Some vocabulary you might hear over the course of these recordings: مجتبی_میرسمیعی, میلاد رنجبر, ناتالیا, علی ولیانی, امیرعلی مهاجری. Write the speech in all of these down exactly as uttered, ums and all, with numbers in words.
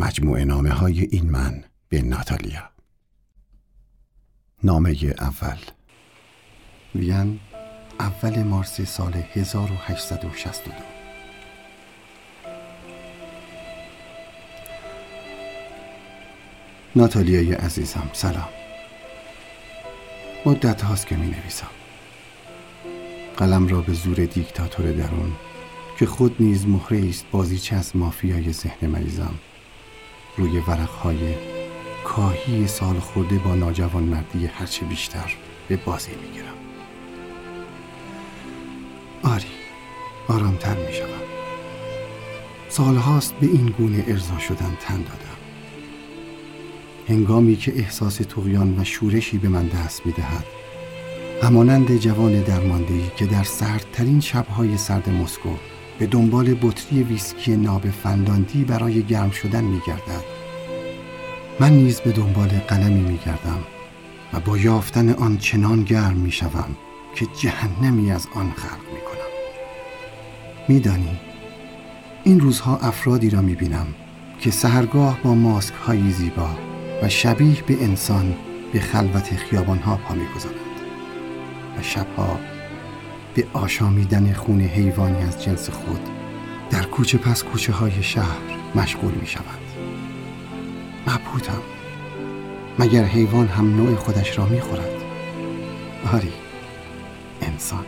مجموعه نامه های اینمن به ناتالیا. نامه اول. وین، اول مارس سال هزار و هشتصد و شصت و دو. ناتالیای عزیزم سلام. مدت هاست که می نویسم. قلم را به زور دیکتاتور درون که خود نیز مهره است بازیچه از مافیای ذهن مریضم، روی ورقهای کاهی سال خورده با ناجوان مردی هرچه بیشتر به بازی می گیرم. آری، آرامتر می شدم. سال هاست به این گونه ارضا شدن تن دادم. هنگامی که احساس طغیان و شورشی به من دست می دهد، همانند جوان درماندهی که در سردترین شبهای سرد مسکو به دنبال بطری ویسکی ناب فنلاندی برای گرم شدن می گردد، من نیز به دنبال قلمی می گردم و با یافتن آن چنان گرم می شوم که جهنمی از آن خلق می کنم. می دانی، این روزها افرادی را می بینم که سحرگاه با ماسک های زیبا و شبیه به انسان به خلوت خیابان ها پا می گذارند و شبها به آشامیدن خون حیوانی از جنس خود در کوچه پس کوچه های شهر مشغول می شوند. مبهوتم، مگر حیوان هم نوع خودش را می خورد؟ آری، انسان.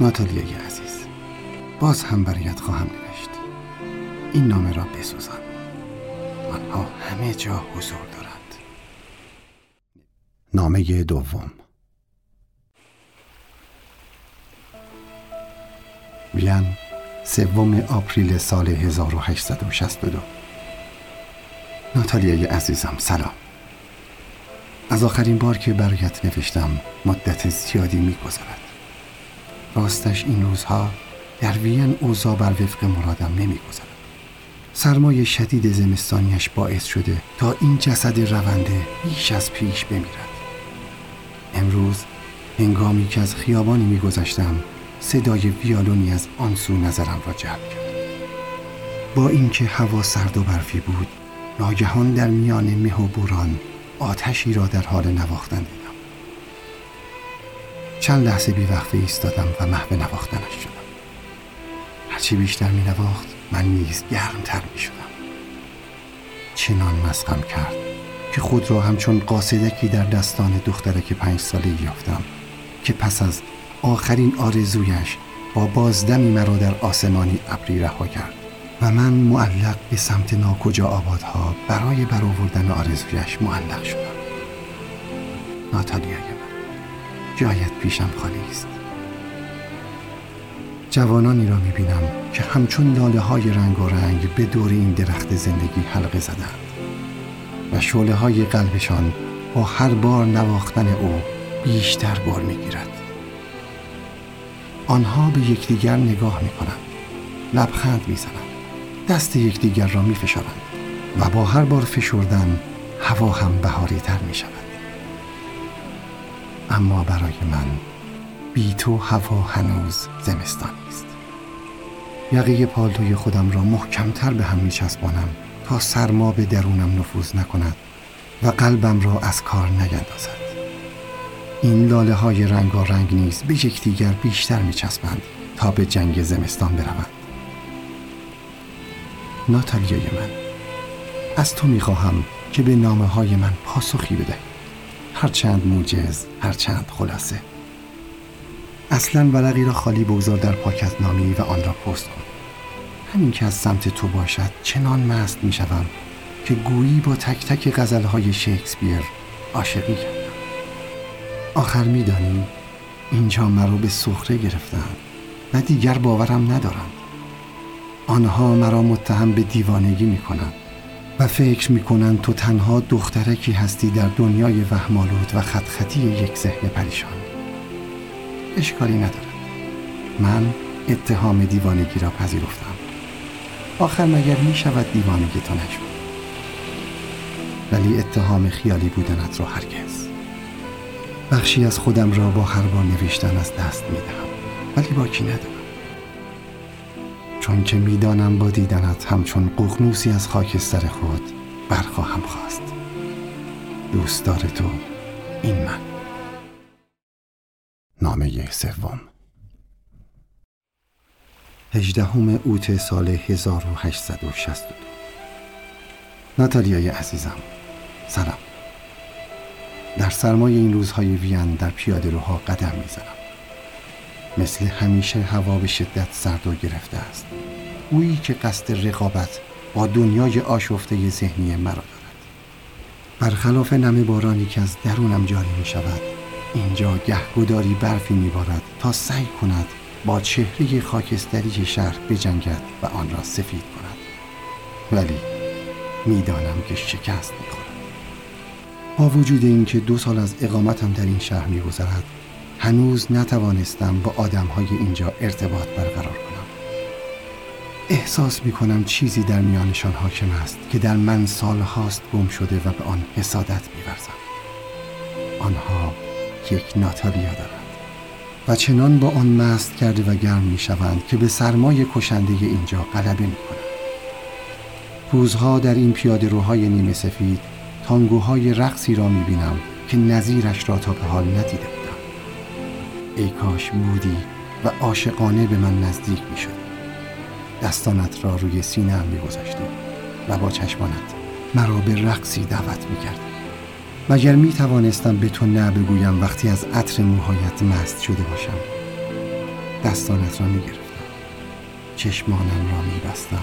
ناتالیای عزیز، باز هم برایت خواهم نوشت. این نامه را بسوزان. آنها همه جا حضور دارند. نامه دوم. وین، سوم آپریل سال هزار و هشتصد و شصت و دو. ناتالیای عزیزم سلام. از آخرین بار که برایت نوشتم مدت زیادی می‌گذرد. راستش این روزها در وین اوضاع بر وفق مرادم نمی‌گذرد. سرمای شدید زمستانیش باعث شده تا این جسد رونده بیش از پیش بمیرد. امروز هنگامی که از خیابانی می‌گذشتم، صدای ویالونی از آن سو نظرم را جلب کرد. با اینکه هوا سرد و برفی بود، ناگهان در میان مه و بوران آتشی را در حال نواختن دیدم. چند لحظه بی‌وقفه ایستادم و محو نواختنش شدم. هرچی بیشتر می نواخت، من نیز گرمتر می شدم. چنان مسخم کرد که خود را همچون قاصدکی در دستان دخترک پنج ساله یافتم که پس از آخرین آرزویش با بازدمی مرا در آسمانی ابری رها کرد و من معلق به سمت ناکجا آبادها برای برآوردن آرزویش معلق شدم. ناتالیای من، جایت پیشم خالی است. جوانانی را میبینم که همچون لاله های رنگ و رنگ به دور این درخت زندگی حلقه زدند و شعله های قلبشان با هر بار نواختن او بیشتر بار میگیرد. آنها به یکدیگر نگاه میکنند، لبخند میزنند، دست یکدیگر را میفشارند و با هر بار فشردن هوا هم بهاری تر میشود. اما برای من بی تو هوا هنوز زمستانی است. یقه پالتوی خودم را محکمتر به هم می چسبانم تا سرما به درونم نفوذ نکند و قلبم را از کار نگندازد. این لاله های رنگا رنگ نیز به یکدیگر بیشتر می چسبند تا به جنگ زمستان بروند. ناتالیای من، از تو می خواهم که به نامه های من پاسخی بدهی، هرچند موجز، هرچند خلاصه. اصلا ورقی را خالی بگذار در پاکت نامی و آن را پست کن. همین که از سمت تو باشد چنان مست می شدم که گویی با تک تک غزلهای شکسپیر عاشقی کردم. آخر می دانی، اینجا مرا به سخره گرفتند و دیگر باورم ندارند. آنها مرا متهم به دیوانگی می کنند و فکر می کنند تو تنها دخترکی هستی در دنیای وهم‌آلود و خطخطی یک ذهن پریشان. اشکالی ندارد. من اتهام دیوانگی را پذیرفتم. آخر مگر می شود دیوانگی تا نشود، ولی اتهام خیالی بودنت را هرگز. بخشی از خودم را با هر بار نوشتن از دست می دهم، ولی باکی ندارم. چون که میدانم با دیدنت همچون ققنوسی از خاکستر خود برخواهم خواست. دوستدار تو، اینمن. نامه سوم. هجدهم اوت سال هزار و هشتصد و شصت و دو. ناتالیای عزیزم، سلام. در سرمای این روزهای وین در پیاده‌روها قدم میزنم. مثل همیشه هوا به شدت سرد و گرفته است، گویی که قصد رقابت با دنیای آشفته ذهنی مرا دارد. برخلاف نم بارانی که از درونم جاری می شود، اینجا گهگداری برفی می بارد تا سعی کند با چهره خاکستری شهر بجنگد و آن را سفید کند، ولی می دانم که شکست می خورد. با وجود اینکه دو سال از اقامتم در این شهر می گذرد، هنوز نتوانستم با آدم‌های اینجا ارتباط برقرار کنم. احساس می‌کنم چیزی در میانشان حاکم است که در من سال‌هاست گم شده و به آن حسادت می‌ورزم. آنها یک ناتالیا دارند و چنان با آن مست کرده و گرم می‌شوند که به سرمای کشنده اینجا غلبه می‌کنند. روزها در این پیاده‌روهای نیمه سفید تانگوهای رقصی را می‌بینم که نظیرش را تا به حال ندیدم. ای کاش بودی و عاشقانه به من نزدیک می شدی. دستانت را روی سینه‌ام می گذاشتی و با چشمانت مرا به رقصی دعوت می کردی. مگر می توانستم به تو نه بگویم وقتی از عطر موهایت مست شده باشم؟ دستانت را می گرفتم، چشمانم را می بستم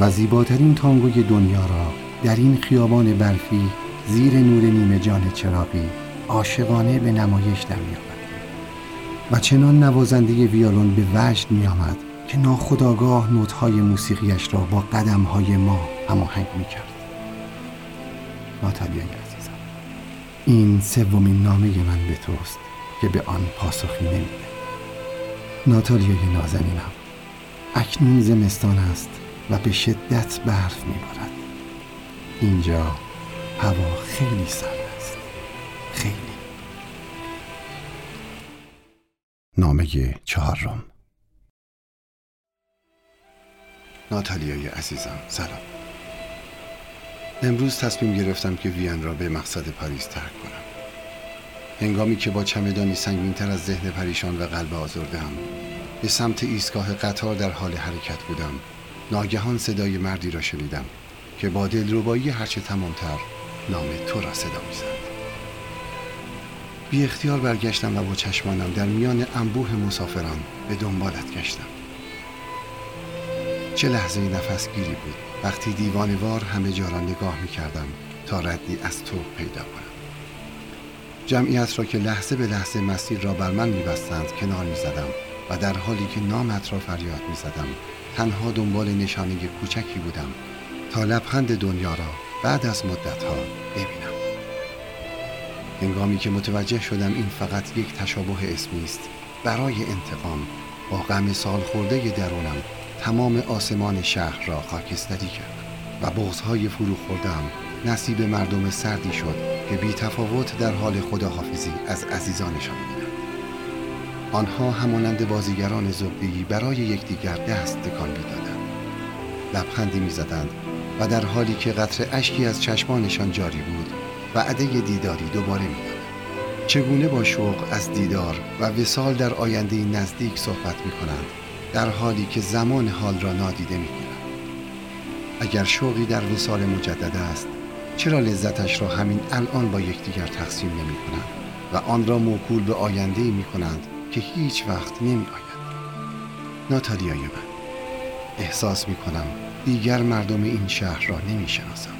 و زیباترین تانگوی دنیا را در این خیابان برفی زیر نور نیمه جان چراغی عاشقانه به نمایش در می آورد. و چنان نوازنده ویولون به وجد می آمد که ناخودآگاه نوت‌های موسیقیش را با قدم‌های ما هماهنگ می کرد. ناتالیای عزیزم، این سومین نامه من به توست که به آن پاسخی نمی ده. ناتالیای نازنینم، اکنون زمستان است و به شدت برف می بارد. اینجا هوا خیلی سرد است، خیلی. نامه چهارم. ناتالیای عزیزم، سلام. امروز تصمیم گرفتم که وین را به مقصد پاریس ترک کنم. هنگامی که با چمدانی سنگین‌تر از ذهن پریشان و قلب آزرده‌ام به سمت ایستگاه قطار در حال حرکت بودم، ناگهان صدای مردی را شنیدم که با دلربایی هرچه تمام‌تر نام تو را صدا می‌زد. بی اختیار برگشتم و با چشمانم در میان انبوه مسافران به دنبالت گشتم. چه لحظه نفس گیری بود وقتی دیوانوار همه جا را نگاه می کردم تا ردی از تو پیدا کنم. جمعیت را که لحظه به لحظه مسیر را بر من می بستند کنار می زدم و در حالی که نامت را فریاد می زدم تنها دنبال نشانه کوچکی بودم تا لبخند دنیا را بعد از مدتها ببینم. هنگامی که متوجه شدم این فقط یک تشابه اسمی است، برای انتقام با غم سال خورده درونم تمام آسمان شهر را خاکستری کرد و بغض‌های فرو خوردم نصیب مردم سردی شد که بی تفاوت در حال خداحافظی از عزیزانشان بودند. آنها همانند بازیگران زبده‌ای برای یکدیگر دست تکان می‌دادند، لبخندی می‌زدند و در حالی که قطره اشکی از چشمانشان جاری بود وعده دیداری دوباره می داد. چگونه با شوق از دیدار و وصال در آینده نزدیک صحبت می کنند در حالی که زمان حال را نادیده می گیرند. اگر شوقی در وصال مجدد است، چرا لذتش را همین الان با یکدیگر تقسیم نمی کنند و آن را موکول به آینده می کنند که هیچ وقت نمی آید؟ ناتالیای من، احساس می کنم دیگر مردم این شهر را نمی شناسم.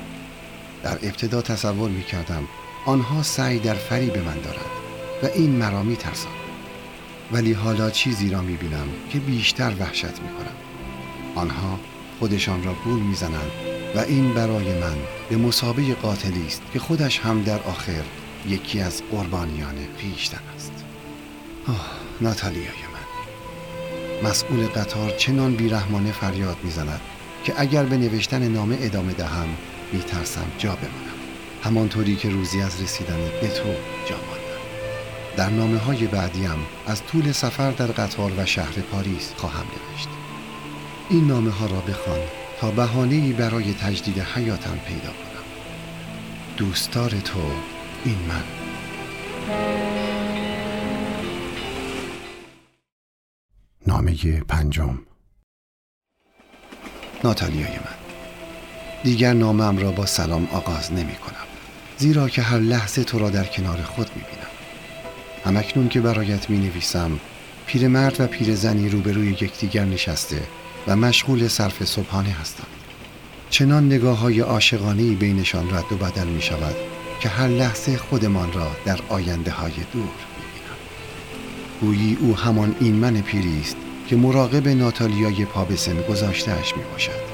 در ابتدا تصور می کردم آنها سعی در فریب من دارند و این مرا می ترساند، ولی حالا چیزی را می بینم که بیشتر وحشت می کنم. آنها خودشان را گول می زنند و این برای من به مسابقه قاتلی است که خودش هم در آخر یکی از قربانیان خیشتن است. آه، ناتالیای من، مسئول قطار چنان بیرحمانه فریاد می زند که اگر به نوشتن نامه ادامه دهم می ترسم جا بمانم، همانطوری که روزی از رسیدن به تو جا ماندم. در نامه های بعدیم از طول سفر در قطار و شهر پاریس خواهم نوشت. این نامه ها را بخوان تا بهانه‌ای برای تجدید حیاتم پیدا کنم. دوستدار تو، اینمن. نامه پنجم. ناتالیای من، دیگر نامم را با سلام آغاز نمی کنم، زیرا که هر لحظه تو را در کنار خود می بینم. همکنون که برایت می نویسم، پیرمرد و پیرزنی روبروی یکدیگر نشسته و مشغول صرف صبحانه هستند. چنان نگاه‌های عاشقانه‌ای بینشان رد و بدل می شود که هر لحظه خودمان را در آینده‌های دور می بینم. گویی او همان اینمن پیری است که مراقب ناتالیای پا به سن گذاشته‌اش می باشد.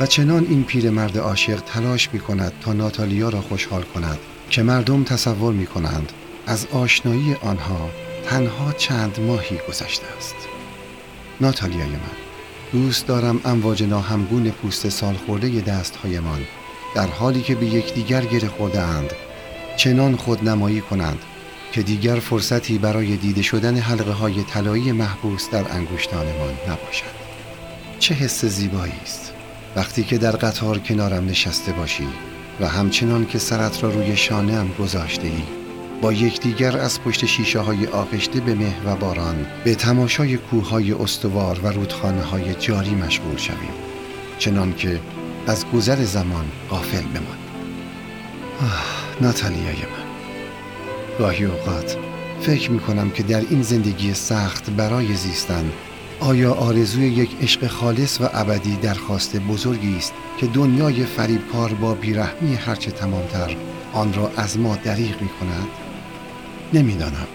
و چنان این پیرمرد عاشق تلاش می کند تا ناتالیا را خوشحال کند که مردم تصور می کنند از آشنایی آنها تنها چند ماهی گذشته است. ناتالیای من، دوست دارم امواج ناهمگون پوست سال خورده دست‌هایمان در حالی که به یکدیگر گره خورده‌اند چنان خودنمایی کنند که دیگر فرصتی برای دیده شدن حلقه‌های طلایی محبوس در انگشتانمان نباشد. چه حس زیبایی است وقتی که در قطار کنارم نشسته باشی و همچنان که سرت را روی شانه‌ام گذاشته‌ای با یکدیگر از پشت شیشه‌های آغشته به مه و باران به تماشای کوه‌های استوار و رودخانه‌های جاری مشغول شویم، چنان که از گذر زمان غافل بمانیم. آه، ناتالیای من، گاهی اوقات فکر می‌کنم که در این زندگی سخت برای زیستن آیا آرزوی یک عشق خالص و ابدی درخواست بزرگی است که دنیای فریبکار با بیرحمی هرچه تمامتر آن را از ما دریغ می‌کند؟ نمی‌دانم.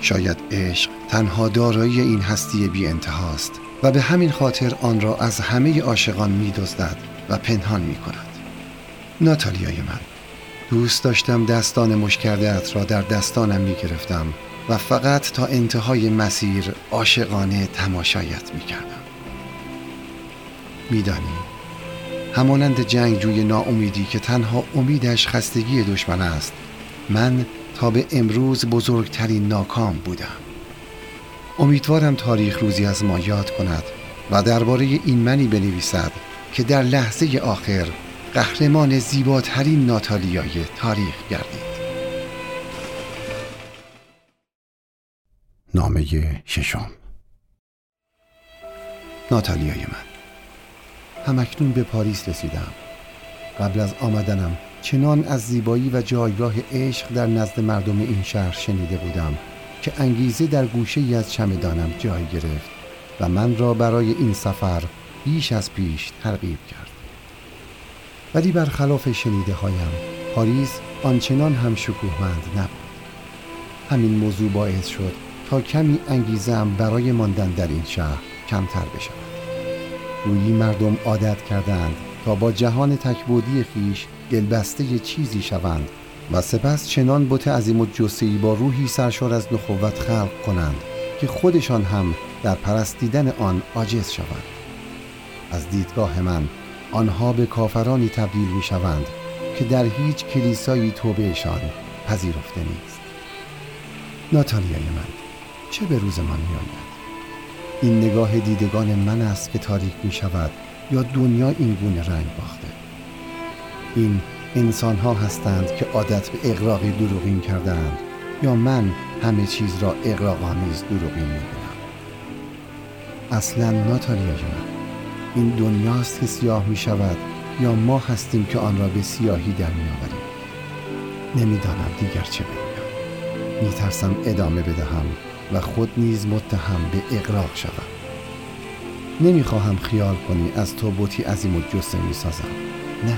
شاید عشق تنها دارایی این هستی بی انتهاست و به همین خاطر آن را از همه عاشقان می‌دزدد و پنهان می‌کند. ناتالیای من، دوست داشتم دستان مشکرده‌ات را در دستانم می‌گرفتم و فقط تا انتهای مسیر عاشقانه تماشایت می‌کردم. می‌دانی، همانند جنگجوی ناامیدی که تنها امیدش خستگی دشمن است، من تا به امروز بزرگترین ناکام بودم. امیدوارم تاریخ روزی از ما یاد کند و درباره این منی بنویسد که در لحظه آخر قهرمان زیباترین ناتالیای تاریخ گردید. نامه ششم. ناتالیای من، همکنون به پاریس رسیدم. قبل از آمدنم چنان از زیبایی و جایگاه عشق در نزد مردم این شهر شنیده بودم که انگیزه در گوشه‌ای از چمدانم جای گرفت و من را برای این سفر بیش از پیش ترغیب کرد. ولی برخلاف شنیده هایم، پاریس آنچنان هم شکوهمند نبود. همین موضوع باعث شد تا کمی انگیزه‌ام برای ماندن در این شهر کمتر بشود. گویی مردم عادت کردند تا با جهان تکبودی خیش دلبسته چیزی شوند و سپس چنان بت عظیم الجثه‌ای با روحی سرشار از نخوت خلق کنند که خودشان هم در پرستیدن آن عاجز شوند. از دیدگاه من آنها به کافرانی تبدیل می شوند که در هیچ کلیسایی توبهشان پذیرفته نیست. ناتالیای من، چه به روز من می آید؟ این نگاه دیدگان من است که تاریک می شود یا دنیا این گونه رنگ باخته؟ این انسان‌ها هستند که عادت به اغراق دروغین کردند یا من همه چیز را اغراق‌آمیز دروغین می‌دونم؟ اصلاً ناتالیای من، این دنیاست که سیاه می‌شود یا ما هستیم که آن را به سیاهی در می‌آوریم؟ نمی‌دانم دیگر چه بگویم. می‌ترسم ادامه بدهم و خود نیز متهم به اغراق شوم. نمی‌خواهم خیال کنی از تو بتی عظیم الجثه می‌سازم. نه،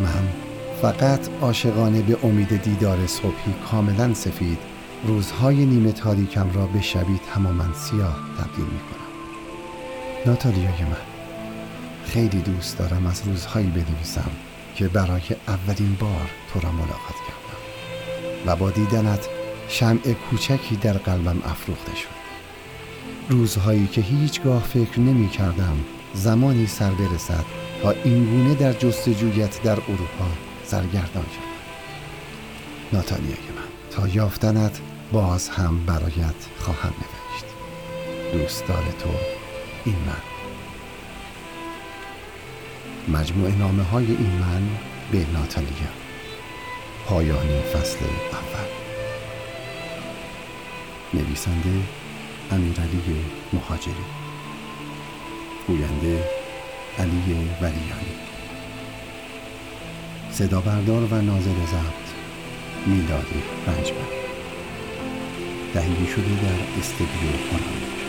من فقط عاشقانه به امید دیدار صبحی کاملا سفید روزهای نیمه تاریکم را به شبی تماما سیاه تبدیل می کنم. ناتالیای من، خیلی دوست دارم از روزهایی بنویسم که برای اولین بار تو را ملاقات کردم و با دیدنت شمع کوچکی در قلبم افروخته شد. روزهایی که هیچگاه فکر نمی کردم زمانی سر برسد تا اینگونه در جستجویت در اروپا سرگردان شد. ناتالیای من، تا یافتنت باز هم برایت خواهم نوشت. دوستدار تو، اینمن. مجموع نامه‌های اینمن به ناتالیا. پایان فصل اول. نویسنده امیرعلی مهاجری، گوینده علی ولیانی، صدا بردار و ناظر ضبط میلاد رنجبر، تهیه شده در استودیو هنرمند.